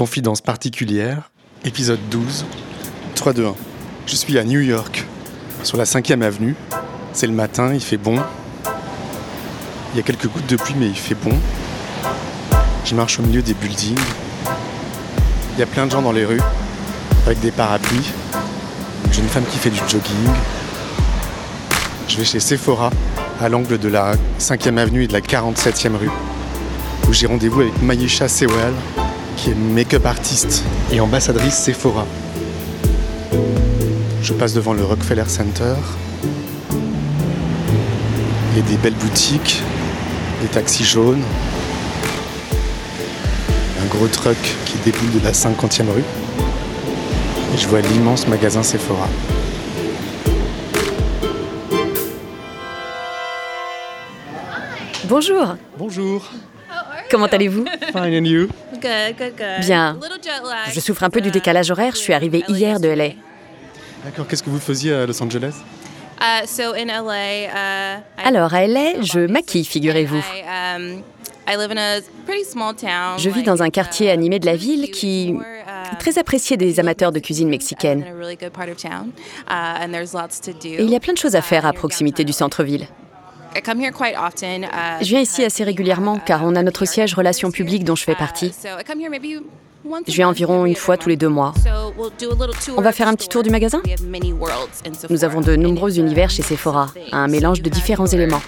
Confidence particulière, épisode 12. 3, 2, 1. Je suis à New York, sur la 5e Avenue. C'est le matin, il fait bon. Il y a quelques gouttes de pluie, mais il fait bon. Je marche au milieu des buildings. Il y a plein de gens dans les rues, avec des parapluies. Une jeune femme qui fait du jogging. Je vais chez Sephora, à l'angle de la 5e Avenue et de la 47e rue, où j'ai rendez-vous avec Myiesha Sewell, qui est make-up artiste et ambassadrice Sephora. Je passe devant le Rockefeller Center. Il y a des belles boutiques, des taxis jaunes, un gros truck qui déboule de la 50e rue. Et je vois l'immense magasin Sephora. Bonjour. Bonjour. Comment allez-vous? Fine and you? Good, good, good. Bien. Je souffre un peu du décalage horaire. Je suis arrivée hier de LA. D'accord. Qu'est-ce que vous faisiez à Los Angeles? Alors, à LA, je maquille, figurez-vous. Je vis dans un quartier animé de la ville qui est très apprécié des amateurs de cuisine mexicaine. Et il y a plein de choses à faire à proximité du centre-ville. Je viens ici assez régulièrement car on a notre siège Relations publiques dont je fais partie. Je viens environ une fois tous les 2 mois. On va faire un petit tour du magasin? Nous avons de nombreux univers chez Sephora, un mélange de différents éléments.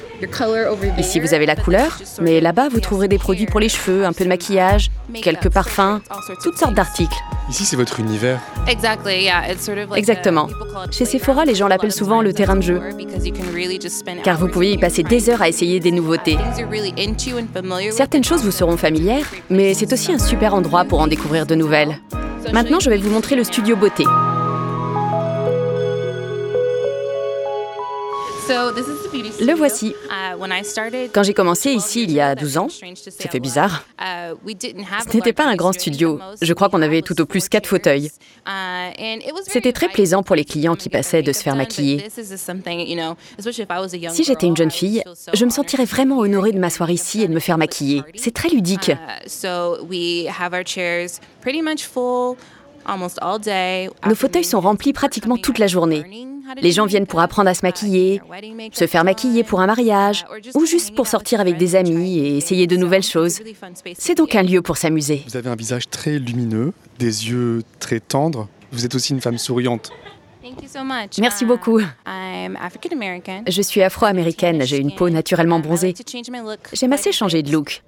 Ici, vous avez la couleur, mais là-bas, vous trouverez des produits pour les cheveux, un peu de maquillage, quelques parfums, toutes sortes d'articles. Ici, c'est votre univers? Exactement. Chez Sephora, les gens l'appellent souvent le terrain de jeu, car vous pouvez y passer des heures à essayer des nouveautés. Certaines choses vous seront familières, mais c'est aussi un super endroit pour en découvrir de nouvelles. Maintenant, je vais vous montrer le studio beauté. Le voici. Quand j'ai commencé ici il y a 12 ans, c'était bizarre. Ce n'était pas un grand studio. Je crois qu'on avait tout au plus 4 fauteuils. C'était très plaisant pour les clients qui passaient de se faire maquiller. Si j'étais une jeune fille, je me sentirais vraiment honorée de m'asseoir ici et de me faire maquiller. C'est très ludique. Nos fauteuils sont remplis pratiquement toute la journée. Les gens viennent pour apprendre à se maquiller, se faire maquiller pour un mariage, ou juste pour sortir avec des amis et essayer de nouvelles choses. C'est donc un lieu pour s'amuser. Vous avez un visage très lumineux, des yeux très tendres. Vous êtes aussi une femme souriante. Merci beaucoup. Je suis afro-américaine, j'ai une peau naturellement bronzée. J'aime assez changer de look.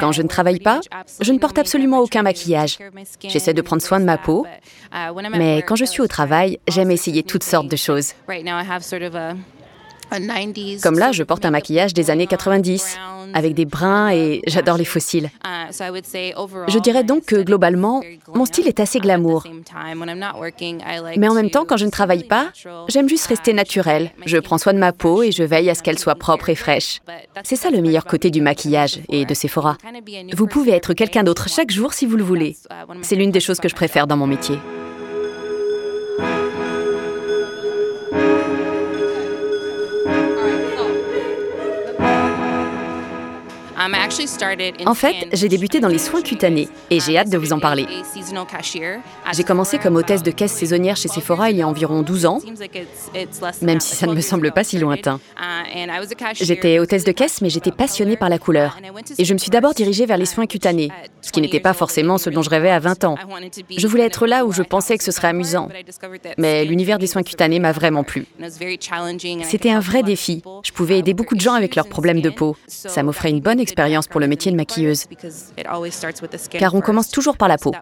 Quand je ne travaille pas, je ne porte absolument aucun maquillage. J'essaie de prendre soin de ma peau, mais quand je suis au travail, j'aime essayer toutes sortes de choses. Comme là, je porte un maquillage des années 90, avec des brins et j'adore les fossiles. Je dirais donc que globalement, mon style est assez glamour. Mais en même temps, quand je ne travaille pas, j'aime juste rester naturelle. Je prends soin de ma peau et je veille à ce qu'elle soit propre et fraîche. C'est ça le meilleur côté du maquillage et de Sephora. Vous pouvez être quelqu'un d'autre chaque jour si vous le voulez. C'est l'une des choses que je préfère dans mon métier. En fait, j'ai débuté dans les soins cutanés et j'ai hâte de vous en parler. J'ai commencé comme hôtesse de caisse saisonnière chez Sephora il y a environ 12 ans, même si ça ne me semble pas si lointain. J'étais hôtesse de caisse, mais j'étais passionnée par la couleur. Et je me suis d'abord dirigée vers les soins cutanés, ce qui n'était pas forcément ce dont je rêvais à 20 ans. Je voulais être là où je pensais que ce serait amusant. Mais l'univers des soins cutanés m'a vraiment plu. C'était un vrai défi. Je pouvais aider beaucoup de gens avec leurs problèmes de peau. Ça m'offrait une bonne expérience pour le métier de maquilleuse, car on commence toujours par la peau.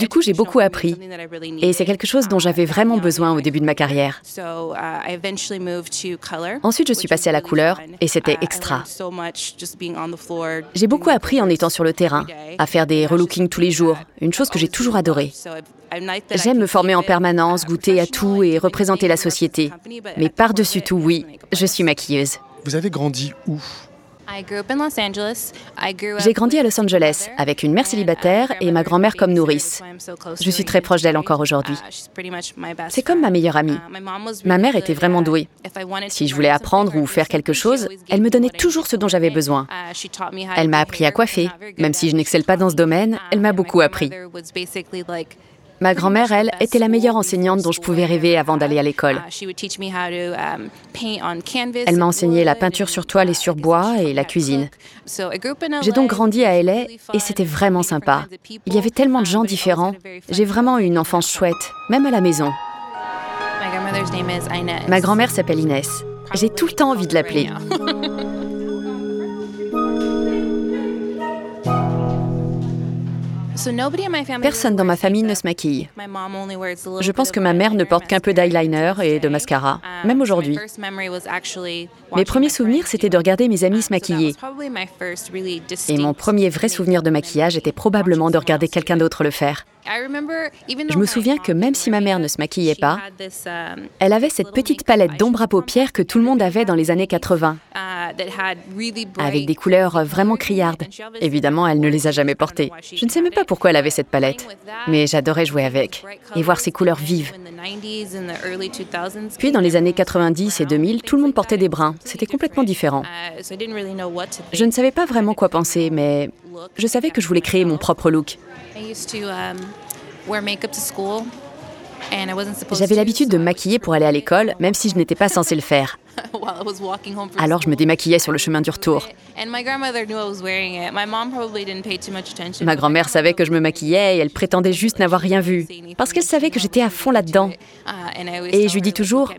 Du coup, j'ai beaucoup appris, et c'est quelque chose dont j'avais vraiment besoin au début de ma carrière. Ensuite, je suis passée à la couleur, et c'était extra. J'ai beaucoup appris en étant sur le terrain, à faire des relookings tous les jours, une chose que j'ai toujours adorée. J'aime me former en permanence, goûter à tout et représenter la société. Mais par-dessus tout, oui, je suis maquilleuse. Vous avez grandi où ? J'ai grandi à Los Angeles, avec une mère célibataire et ma grand-mère comme nourrice. Je suis très proche d'elle encore aujourd'hui. C'est comme ma meilleure amie. Ma mère était vraiment douée. Si je voulais apprendre ou faire quelque chose, elle me donnait toujours ce dont j'avais besoin. Elle m'a appris à coiffer. Même si je n'excelle pas dans ce domaine, elle m'a beaucoup appris. Ma grand-mère, elle, était la meilleure enseignante dont je pouvais rêver avant d'aller à l'école. Elle m'a enseigné la peinture sur toile et sur bois et la cuisine. J'ai donc grandi à LA et c'était vraiment sympa. Il y avait tellement de gens différents. J'ai vraiment eu une enfance chouette, même à la maison. Ma grand-mère s'appelle Inès. J'ai tout le temps envie de l'appeler. Personne dans ma famille ne se maquille. Je pense que ma mère ne porte qu'un peu d'eyeliner et de mascara, même aujourd'hui. Mes premiers souvenirs, c'était de regarder mes amis se maquiller. Et mon premier vrai souvenir de maquillage était probablement de regarder quelqu'un d'autre le faire. Je me souviens que même si ma mère ne se maquillait pas, elle avait cette petite palette d'ombre à paupières que tout le monde avait dans les années 80, avec des couleurs vraiment criardes. Évidemment, elle ne les a jamais portées. Je ne sais même pas pourquoi elle avait cette palette, mais j'adorais jouer avec et voir ses couleurs vives. Puis dans les années 90 et 2000, tout le monde portait des bruns. C'était complètement différent. Je ne savais pas vraiment quoi penser, mais je savais que je voulais créer mon propre look. J'avais l'habitude de me maquiller pour aller à l'école, même si je n'étais pas censée le faire. Alors je me démaquillais sur le chemin du retour. Ma grand-mère savait que je me maquillais et elle prétendait juste n'avoir rien vu, parce qu'elle savait que j'étais à fond là-dedans. Et je lui dis toujours, «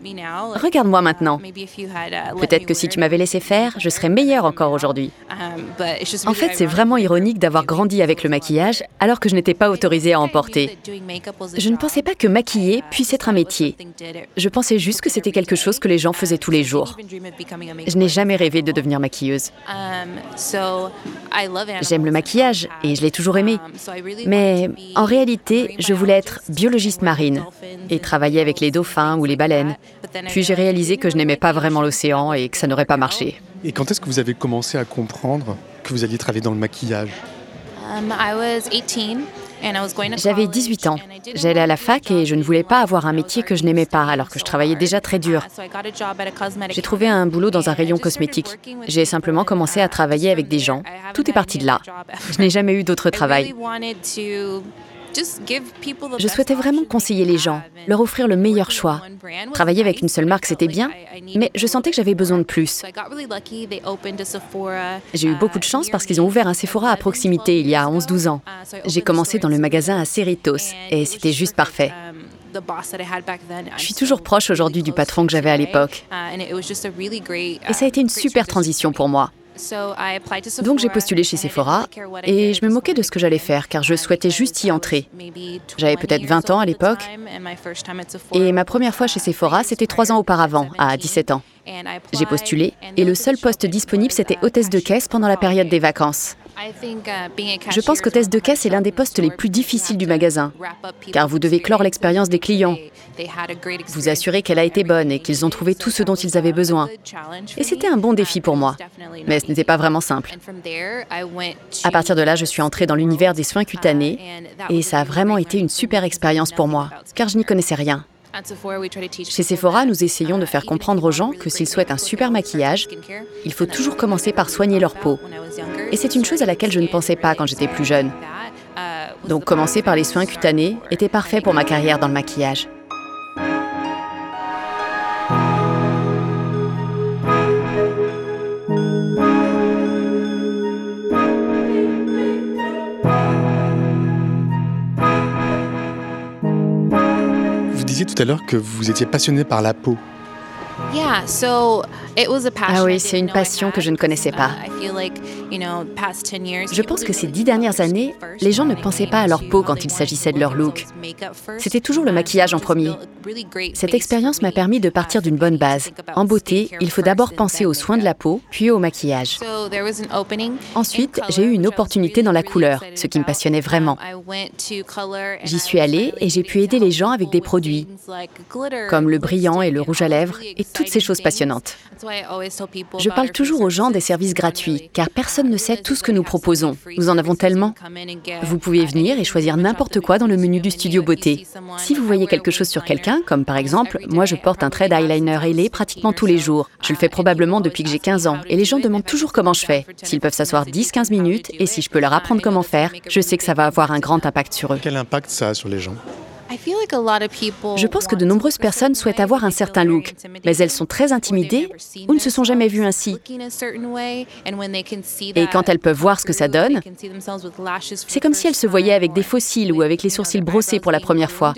Regarde-moi maintenant. Peut-être que si tu m'avais laissé faire, je serais meilleure encore aujourd'hui. » En fait, c'est vraiment ironique d'avoir grandi avec le maquillage alors que je n'étais pas autorisée à en porter. Je ne pensais pas que maquiller puisse être un métier. Je pensais juste que c'était quelque chose que les gens faisaient tous les jours. Je n'ai jamais rêvé de devenir maquilleuse. J'aime le maquillage et je l'ai toujours aimé. Mais en réalité, je voulais être biologiste marine et travailler avec les dauphins ou les baleines. Puis j'ai réalisé que je n'aimais pas vraiment l'océan et que ça n'aurait pas marché. Et quand est-ce que vous avez commencé à comprendre que vous alliez travailler dans le maquillage ? J'avais 18 ans. J'allais à la fac et je ne voulais pas avoir un métier que je n'aimais pas, alors que je travaillais déjà très dur. J'ai trouvé un boulot dans un rayon cosmétique. J'ai simplement commencé à travailler avec des gens. Tout est parti de là. Je n'ai jamais eu d'autre travail. Je souhaitais vraiment conseiller les gens, leur offrir le meilleur choix. Travailler avec une seule marque, c'était bien, mais je sentais que j'avais besoin de plus. J'ai eu beaucoup de chance parce qu'ils ont ouvert un Sephora à proximité il y a 11-12 ans. J'ai commencé dans le magasin à Cerritos et c'était juste parfait. Je suis toujours proche aujourd'hui du patron que j'avais à l'époque. Et ça a été une super transition pour moi. Donc j'ai postulé chez Sephora et je me moquais de ce que j'allais faire car je souhaitais juste y entrer. J'avais peut-être 20 ans à l'époque et ma première fois chez Sephora, c'était 3 ans auparavant, à 17 ans. J'ai postulé et le seul poste disponible, c'était hôtesse de caisse pendant la période des vacances. Je pense qu'hôtesse de caisse est l'un des postes les plus difficiles du magasin, car vous devez clore l'expérience des clients, vous assurer qu'elle a été bonne et qu'ils ont trouvé tout ce dont ils avaient besoin. Et c'était un bon défi pour moi, mais ce n'était pas vraiment simple. À partir de là, je suis entrée dans l'univers des soins cutanés et ça a vraiment été une super expérience pour moi, car je n'y connaissais rien. Chez Sephora, nous essayons de faire comprendre aux gens que s'ils souhaitent un super maquillage, il faut toujours commencer par soigner leur peau. Et c'est une chose à laquelle je ne pensais pas quand j'étais plus jeune. Donc commencer par les soins cutanés était parfait pour ma carrière dans le maquillage. Tout à l'heure que vous étiez passionné par la peau. Ah oui, c'est une passion que je ne connaissais pas. Je pense que ces 10 dernières années, les gens ne pensaient pas à leur peau quand il s'agissait de leur look. C'était toujours le maquillage en premier. Cette expérience m'a permis de partir d'une bonne base. En beauté, il faut d'abord penser aux soins de la peau, puis au maquillage. Ensuite, j'ai eu une opportunité dans la couleur, ce qui me passionnait vraiment. J'y suis allée et j'ai pu aider les gens avec des produits, comme le brillant et le rouge à lèvres, et tout toutes ces choses passionnantes. Je parle toujours aux gens des services gratuits, car personne ne sait tout ce que nous proposons. Nous en avons tellement. Vous pouvez venir et choisir n'importe quoi dans le menu du studio beauté. Si vous voyez quelque chose sur quelqu'un, comme par exemple, moi je porte un trait d'eyeliner ailé pratiquement tous les jours. Je le fais probablement depuis que j'ai 15 ans, et les gens demandent toujours comment je fais. S'ils peuvent s'asseoir 10-15 minutes, et si je peux leur apprendre comment faire, je sais que ça va avoir un grand impact sur eux. Quel impact ça a sur les gens ? Je pense que de nombreuses personnes souhaitent avoir un certain look, mais elles sont très intimidées ou ne se sont jamais vues ainsi. Et quand elles peuvent voir ce que ça donne, c'est comme si elles se voyaient avec des faux cils ou avec les sourcils brossés pour la première fois.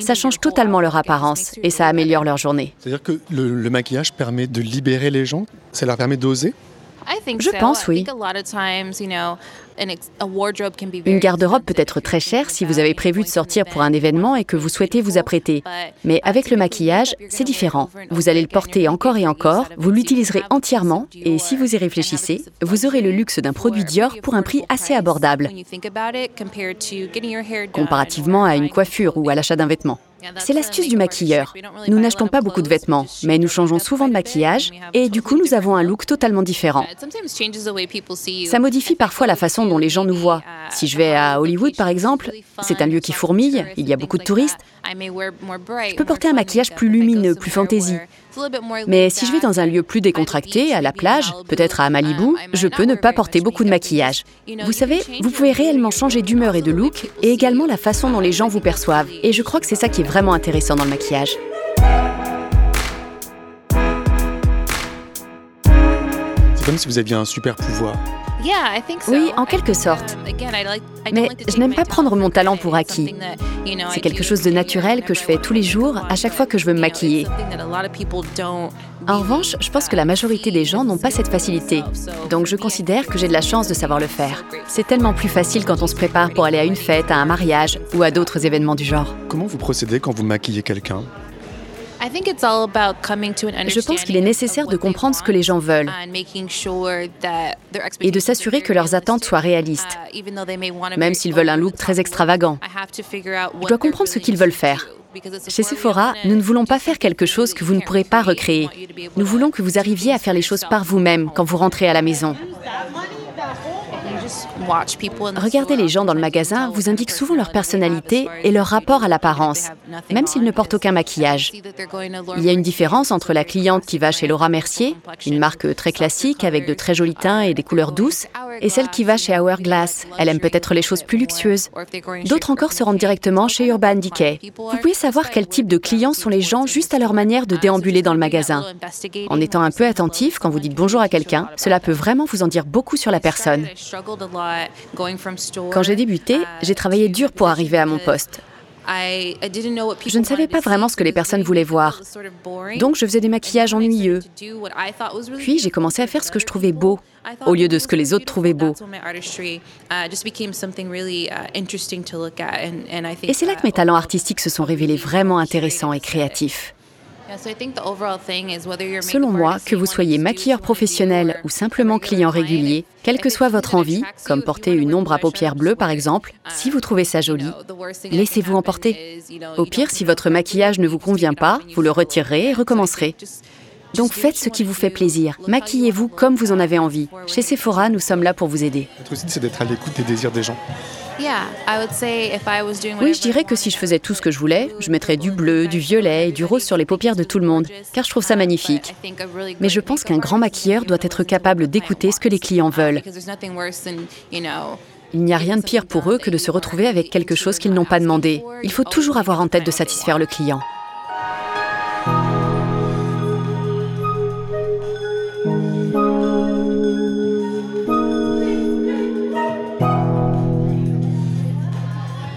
Ça change totalement leur apparence et ça améliore leur journée. C'est-à-dire que le maquillage permet de libérer les gens? Ça leur permet d'oser? Je pense, oui. Une garde-robe peut être très chère si vous avez prévu de sortir pour un événement et que vous souhaitez vous apprêter. Mais avec le maquillage, c'est différent. Vous allez le porter encore et encore, vous l'utiliserez entièrement, et si vous y réfléchissez, vous aurez le luxe d'un produit Dior pour un prix assez abordable, comparativement à une coiffure ou à l'achat d'un vêtement. C'est l'astuce du maquilleur. Nous n'achetons pas beaucoup de vêtements, mais nous changeons souvent de maquillage et du coup, nous avons un look totalement différent. Ça modifie parfois la façon dont les gens nous voient. Si je vais à Hollywood, par exemple, c'est un lieu qui fourmille, il y a beaucoup de touristes, je peux porter un maquillage plus lumineux, plus fantaisie. Mais si je vais dans un lieu plus décontracté, à la plage, peut-être à Malibu, je peux ne pas porter beaucoup de maquillage. Vous savez, vous pouvez réellement changer d'humeur et de look, et également la façon dont les gens vous perçoivent. Et je crois que c'est ça qui est vraiment intéressant dans le maquillage. C'est comme si vous aviez un super pouvoir. Oui, en quelque sorte. Mais je n'aime pas prendre mon talent pour acquis. C'est quelque chose de naturel que je fais tous les jours, à chaque fois que je veux me maquiller. En revanche, je pense que la majorité des gens n'ont pas cette facilité. Donc je considère que j'ai de la chance de savoir le faire. C'est tellement plus facile quand on se prépare pour aller à une fête, à un mariage ou à d'autres événements du genre. Comment vous procédez quand vous maquillez quelqu'un ? Je pense qu'il est nécessaire de comprendre ce que les gens veulent et de s'assurer que leurs attentes soient réalistes, même s'ils veulent un look très extravagant. Je dois comprendre ce qu'ils veulent faire. Chez Sephora, nous ne voulons pas faire quelque chose que vous ne pourrez pas recréer. Nous voulons que vous arriviez à faire les choses par vous-même quand vous rentrez à la maison. Regarder les gens dans le magasin vous indique souvent leur personnalité et leur rapport à l'apparence, même s'ils ne portent aucun maquillage. Il y a une différence entre la cliente qui va chez Laura Mercier, une marque très classique avec de très jolis teints et des couleurs douces, et celle qui va chez Hourglass. Elle aime peut-être les choses plus luxueuses. D'autres encore se rendent directement chez Urban Decay. Vous pouvez savoir quel type de clients sont les gens juste à leur manière de déambuler dans le magasin. En étant un peu attentif quand vous dites bonjour à quelqu'un, cela peut vraiment vous en dire beaucoup sur la personne. Quand j'ai débuté, j'ai travaillé dur pour arriver à mon poste. Je ne savais pas vraiment ce que les personnes voulaient voir, donc je faisais des maquillages ennuyeux. Puis j'ai commencé à faire ce que je trouvais beau, au lieu de ce que les autres trouvaient beau. Et c'est là que mes talents artistiques se sont révélés vraiment intéressants et créatifs. Selon moi, que vous soyez maquilleur professionnel ou simplement client régulier, quelle que soit votre envie, comme porter une ombre à paupières bleues par exemple, si vous trouvez ça joli, laissez-vous emporter. Au pire, si votre maquillage ne vous convient pas, vous le retirerez et recommencerez. Donc faites ce qui vous fait plaisir, maquillez-vous comme vous en avez envie. Chez Sephora, nous sommes là pour vous aider. Notre aussi, c'est d'être à l'écoute des désirs des gens. Oui, je dirais que si je faisais tout ce que je voulais, je mettrais du bleu, du violet et du rose sur les paupières de tout le monde, car je trouve ça magnifique. Mais je pense qu'un grand maquilleur doit être capable d'écouter ce que les clients veulent. Il n'y a rien de pire pour eux que de se retrouver avec quelque chose qu'ils n'ont pas demandé. Il faut toujours avoir en tête de satisfaire le client.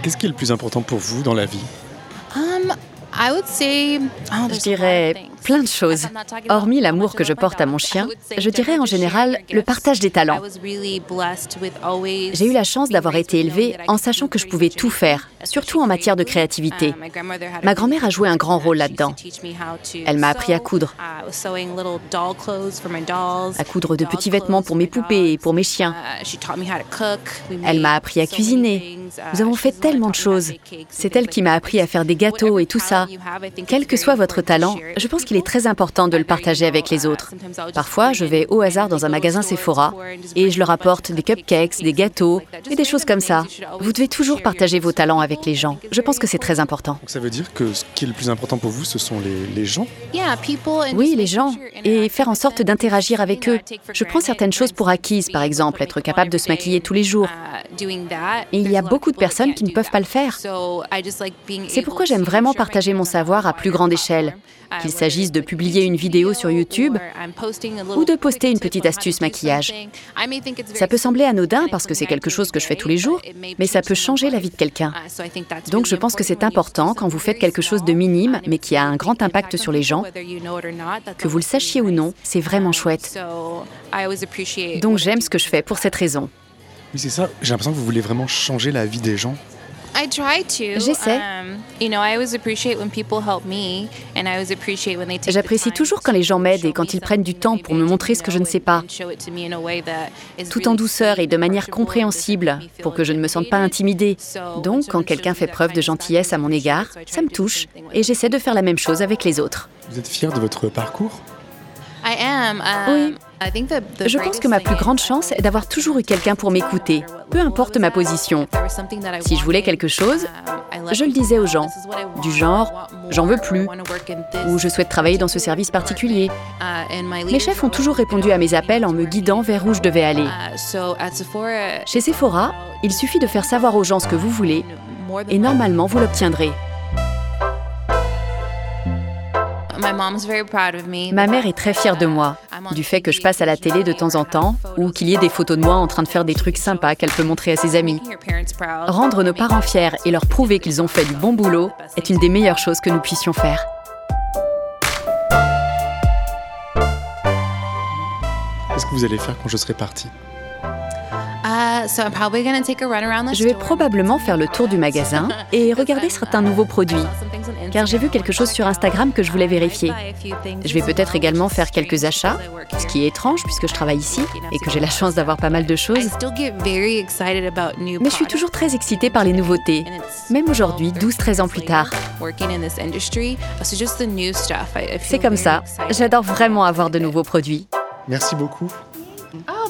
Qu'est-ce qui est le plus important pour vous dans la vie ? Je dirais plein de choses. Hormis l'amour que je porte à mon chien, je dirais en général le partage des talents. J'ai eu la chance d'avoir été élevée en sachant que je pouvais tout faire, surtout en matière de créativité. Ma grand-mère a joué un grand rôle là-dedans. Elle m'a appris à coudre de petits vêtements pour mes poupées et pour mes chiens. Elle m'a appris à cuisiner. Nous avons fait tellement de choses. C'est elle qui m'a appris à faire des gâteaux et tout ça. Quel que soit votre talent, je pense qu'il il est très important de le partager avec les autres. Parfois, je vais au hasard dans un magasin Sephora et je leur apporte des cupcakes, des gâteaux et des choses comme ça. Vous devez toujours partager vos talents avec les gens. Je pense que c'est très important. Donc ça veut dire que ce qui est le plus important pour vous, ce sont les gens? Oui, les gens. Et faire en sorte d'interagir avec eux. Je prends certaines choses pour acquises, par exemple, être capable de se maquiller tous les jours. Et il y a beaucoup de personnes qui ne peuvent pas le faire. C'est pourquoi j'aime vraiment partager mon savoir à plus grande échelle, qu'il s'agisse de publier une vidéo sur YouTube ou de poster une petite astuce maquillage. Ça peut sembler anodin parce que c'est quelque chose que je fais tous les jours, mais ça peut changer la vie de quelqu'un. Donc je pense que c'est important quand vous faites quelque chose de minime, mais qui a un grand impact sur les gens, que vous le sachiez ou non, c'est vraiment chouette. Donc j'aime ce que je fais pour cette raison. Oui, c'est ça. J'ai l'impression que vous voulez vraiment changer la vie des gens. J'essaie. J'apprécie toujours quand les gens m'aident et quand ils prennent du temps pour me montrer ce que je ne sais pas, tout en douceur et de manière compréhensible, pour que je ne me sente pas intimidée. Donc, quand quelqu'un fait preuve de gentillesse à mon égard, ça me touche et j'essaie de faire la même chose avec les autres. Vous êtes fière de votre parcours ? Oui. Je pense que ma plus grande chance est d'avoir toujours eu quelqu'un pour m'écouter, peu importe ma position. Si je voulais quelque chose, je le disais aux gens, du genre « j'en veux plus » ou « je souhaite travailler dans ce service particulier ». Mes chefs ont toujours répondu à mes appels en me guidant vers où je devais aller. Chez Sephora, il suffit de faire savoir aux gens ce que vous voulez et normalement vous l'obtiendrez. Ma mère est très fière de moi, du fait que je passe à la télé de temps en temps ou qu'il y ait des photos de moi en train de faire des trucs sympas qu'elle peut montrer à ses amis. Rendre nos parents fiers et leur prouver qu'ils ont fait du bon boulot est une des meilleures choses que nous puissions faire. Qu'est-ce que vous allez faire quand je serai partie ? Je vais probablement faire le tour du magasin et regarder certains nouveaux produits, car j'ai vu quelque chose sur Instagram que je voulais vérifier. Je vais peut-être également faire quelques achats, ce qui est étrange puisque je travaille ici et que j'ai la chance d'avoir pas mal de choses. Mais je suis toujours très excitée par les nouveautés, même aujourd'hui, 12-13 ans plus tard. C'est comme ça, j'adore vraiment avoir de nouveaux produits. Merci beaucoup. Oh,